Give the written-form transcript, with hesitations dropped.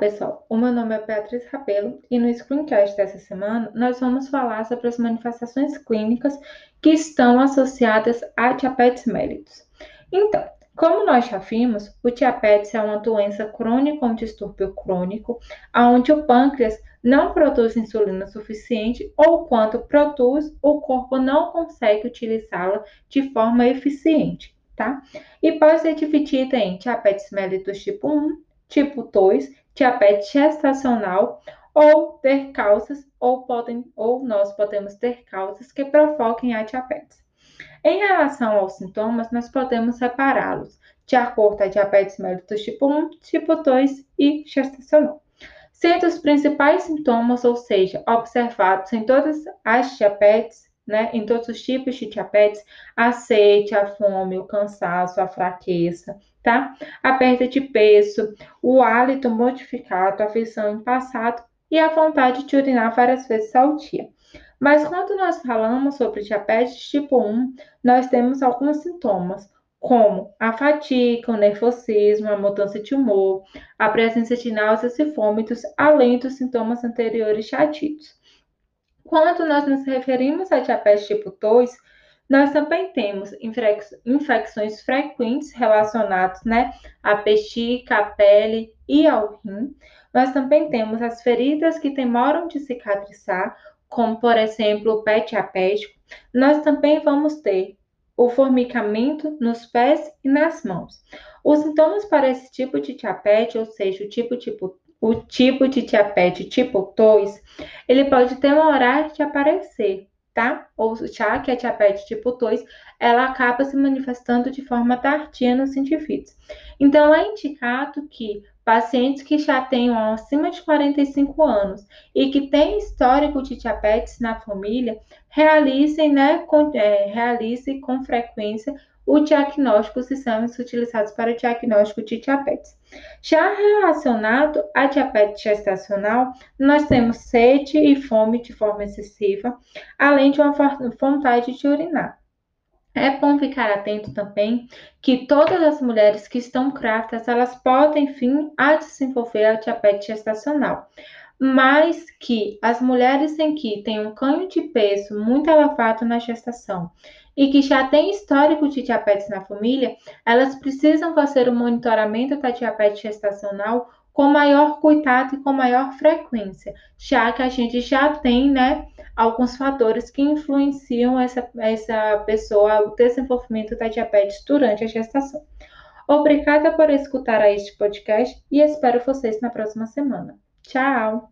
pessoal, o meu nome é Beatriz Rabelo e no screencast dessa semana nós vamos falar sobre as manifestações clínicas que estão associadas à diabetes mellitus. Então, como nós já vimos, o diabetes é uma doença crônica, um distúrbio crônico, onde o pâncreas não produz insulina suficiente ou quando produz, o corpo não consegue utilizá-la de forma eficiente, tá? E pode ser dividida em diabetes mellitus tipo 1, tipo 2, diabetes gestacional ou ter causas ou nós podemos ter causas que provoquem a diabetes. Em relação aos sintomas, nós podemos separá-los de acordo com a diabetes mellitus tipo 1, tipo 2 e gestacional. Sendo os principais sintomas, ou seja, observados em todas as diabetes, em todos os tipos de diabetes, a sede, a fome, o cansaço, a fraqueza, tá? A perda de peso, o hálito modificado, a aflição em passado e a vontade de urinar várias vezes ao dia. Mas quando nós falamos sobre diabetes tipo 1, nós temos alguns sintomas, como a fadiga, o nervosismo, a mudança de humor, a presença de náuseas e vômitos, além dos sintomas anteriores já ditos. Quando nós nos referimos a diabetes tipo 2, nós também temos infecções frequentes relacionadas à bexiga, à pele e ao rim. Nós também temos as feridas que demoram de cicatrizar, como, por exemplo, o pé diabético. Nós também vamos ter o formigamento nos pés e nas mãos. Os sintomas para esse tipo de diabetes, ou seja, o tipo de diabetes tipo 2, ele pode demorar de aparecer, tá? Ou já que a diabetes tipo 2, ela acaba se manifestando de forma tardia nos indivíduos. Então, é indicado que pacientes que já tenham acima de 45 anos e que têm histórico de diabetes na família, realizem com frequência o diagnóstico, os exames utilizados para o diagnóstico de diabetes. Já relacionado à diabetes gestacional, nós temos sede e fome de forma excessiva, além de uma vontade de urinar. É bom ficar atento também que todas as mulheres que estão grávidas, elas podem, sim, desenvolver a diabetes gestacional, mas que as mulheres em que têm um ganho de peso muito elevado na gestação e que já têm histórico de diabetes na família, elas precisam fazer o monitoramento da diabetes gestacional com maior cuidado e com maior frequência, já que a gente já tem, alguns fatores que influenciam essa pessoa, o desenvolvimento da diabetes durante a gestação. Obrigada por escutar este podcast e espero vocês na próxima semana. Tchau!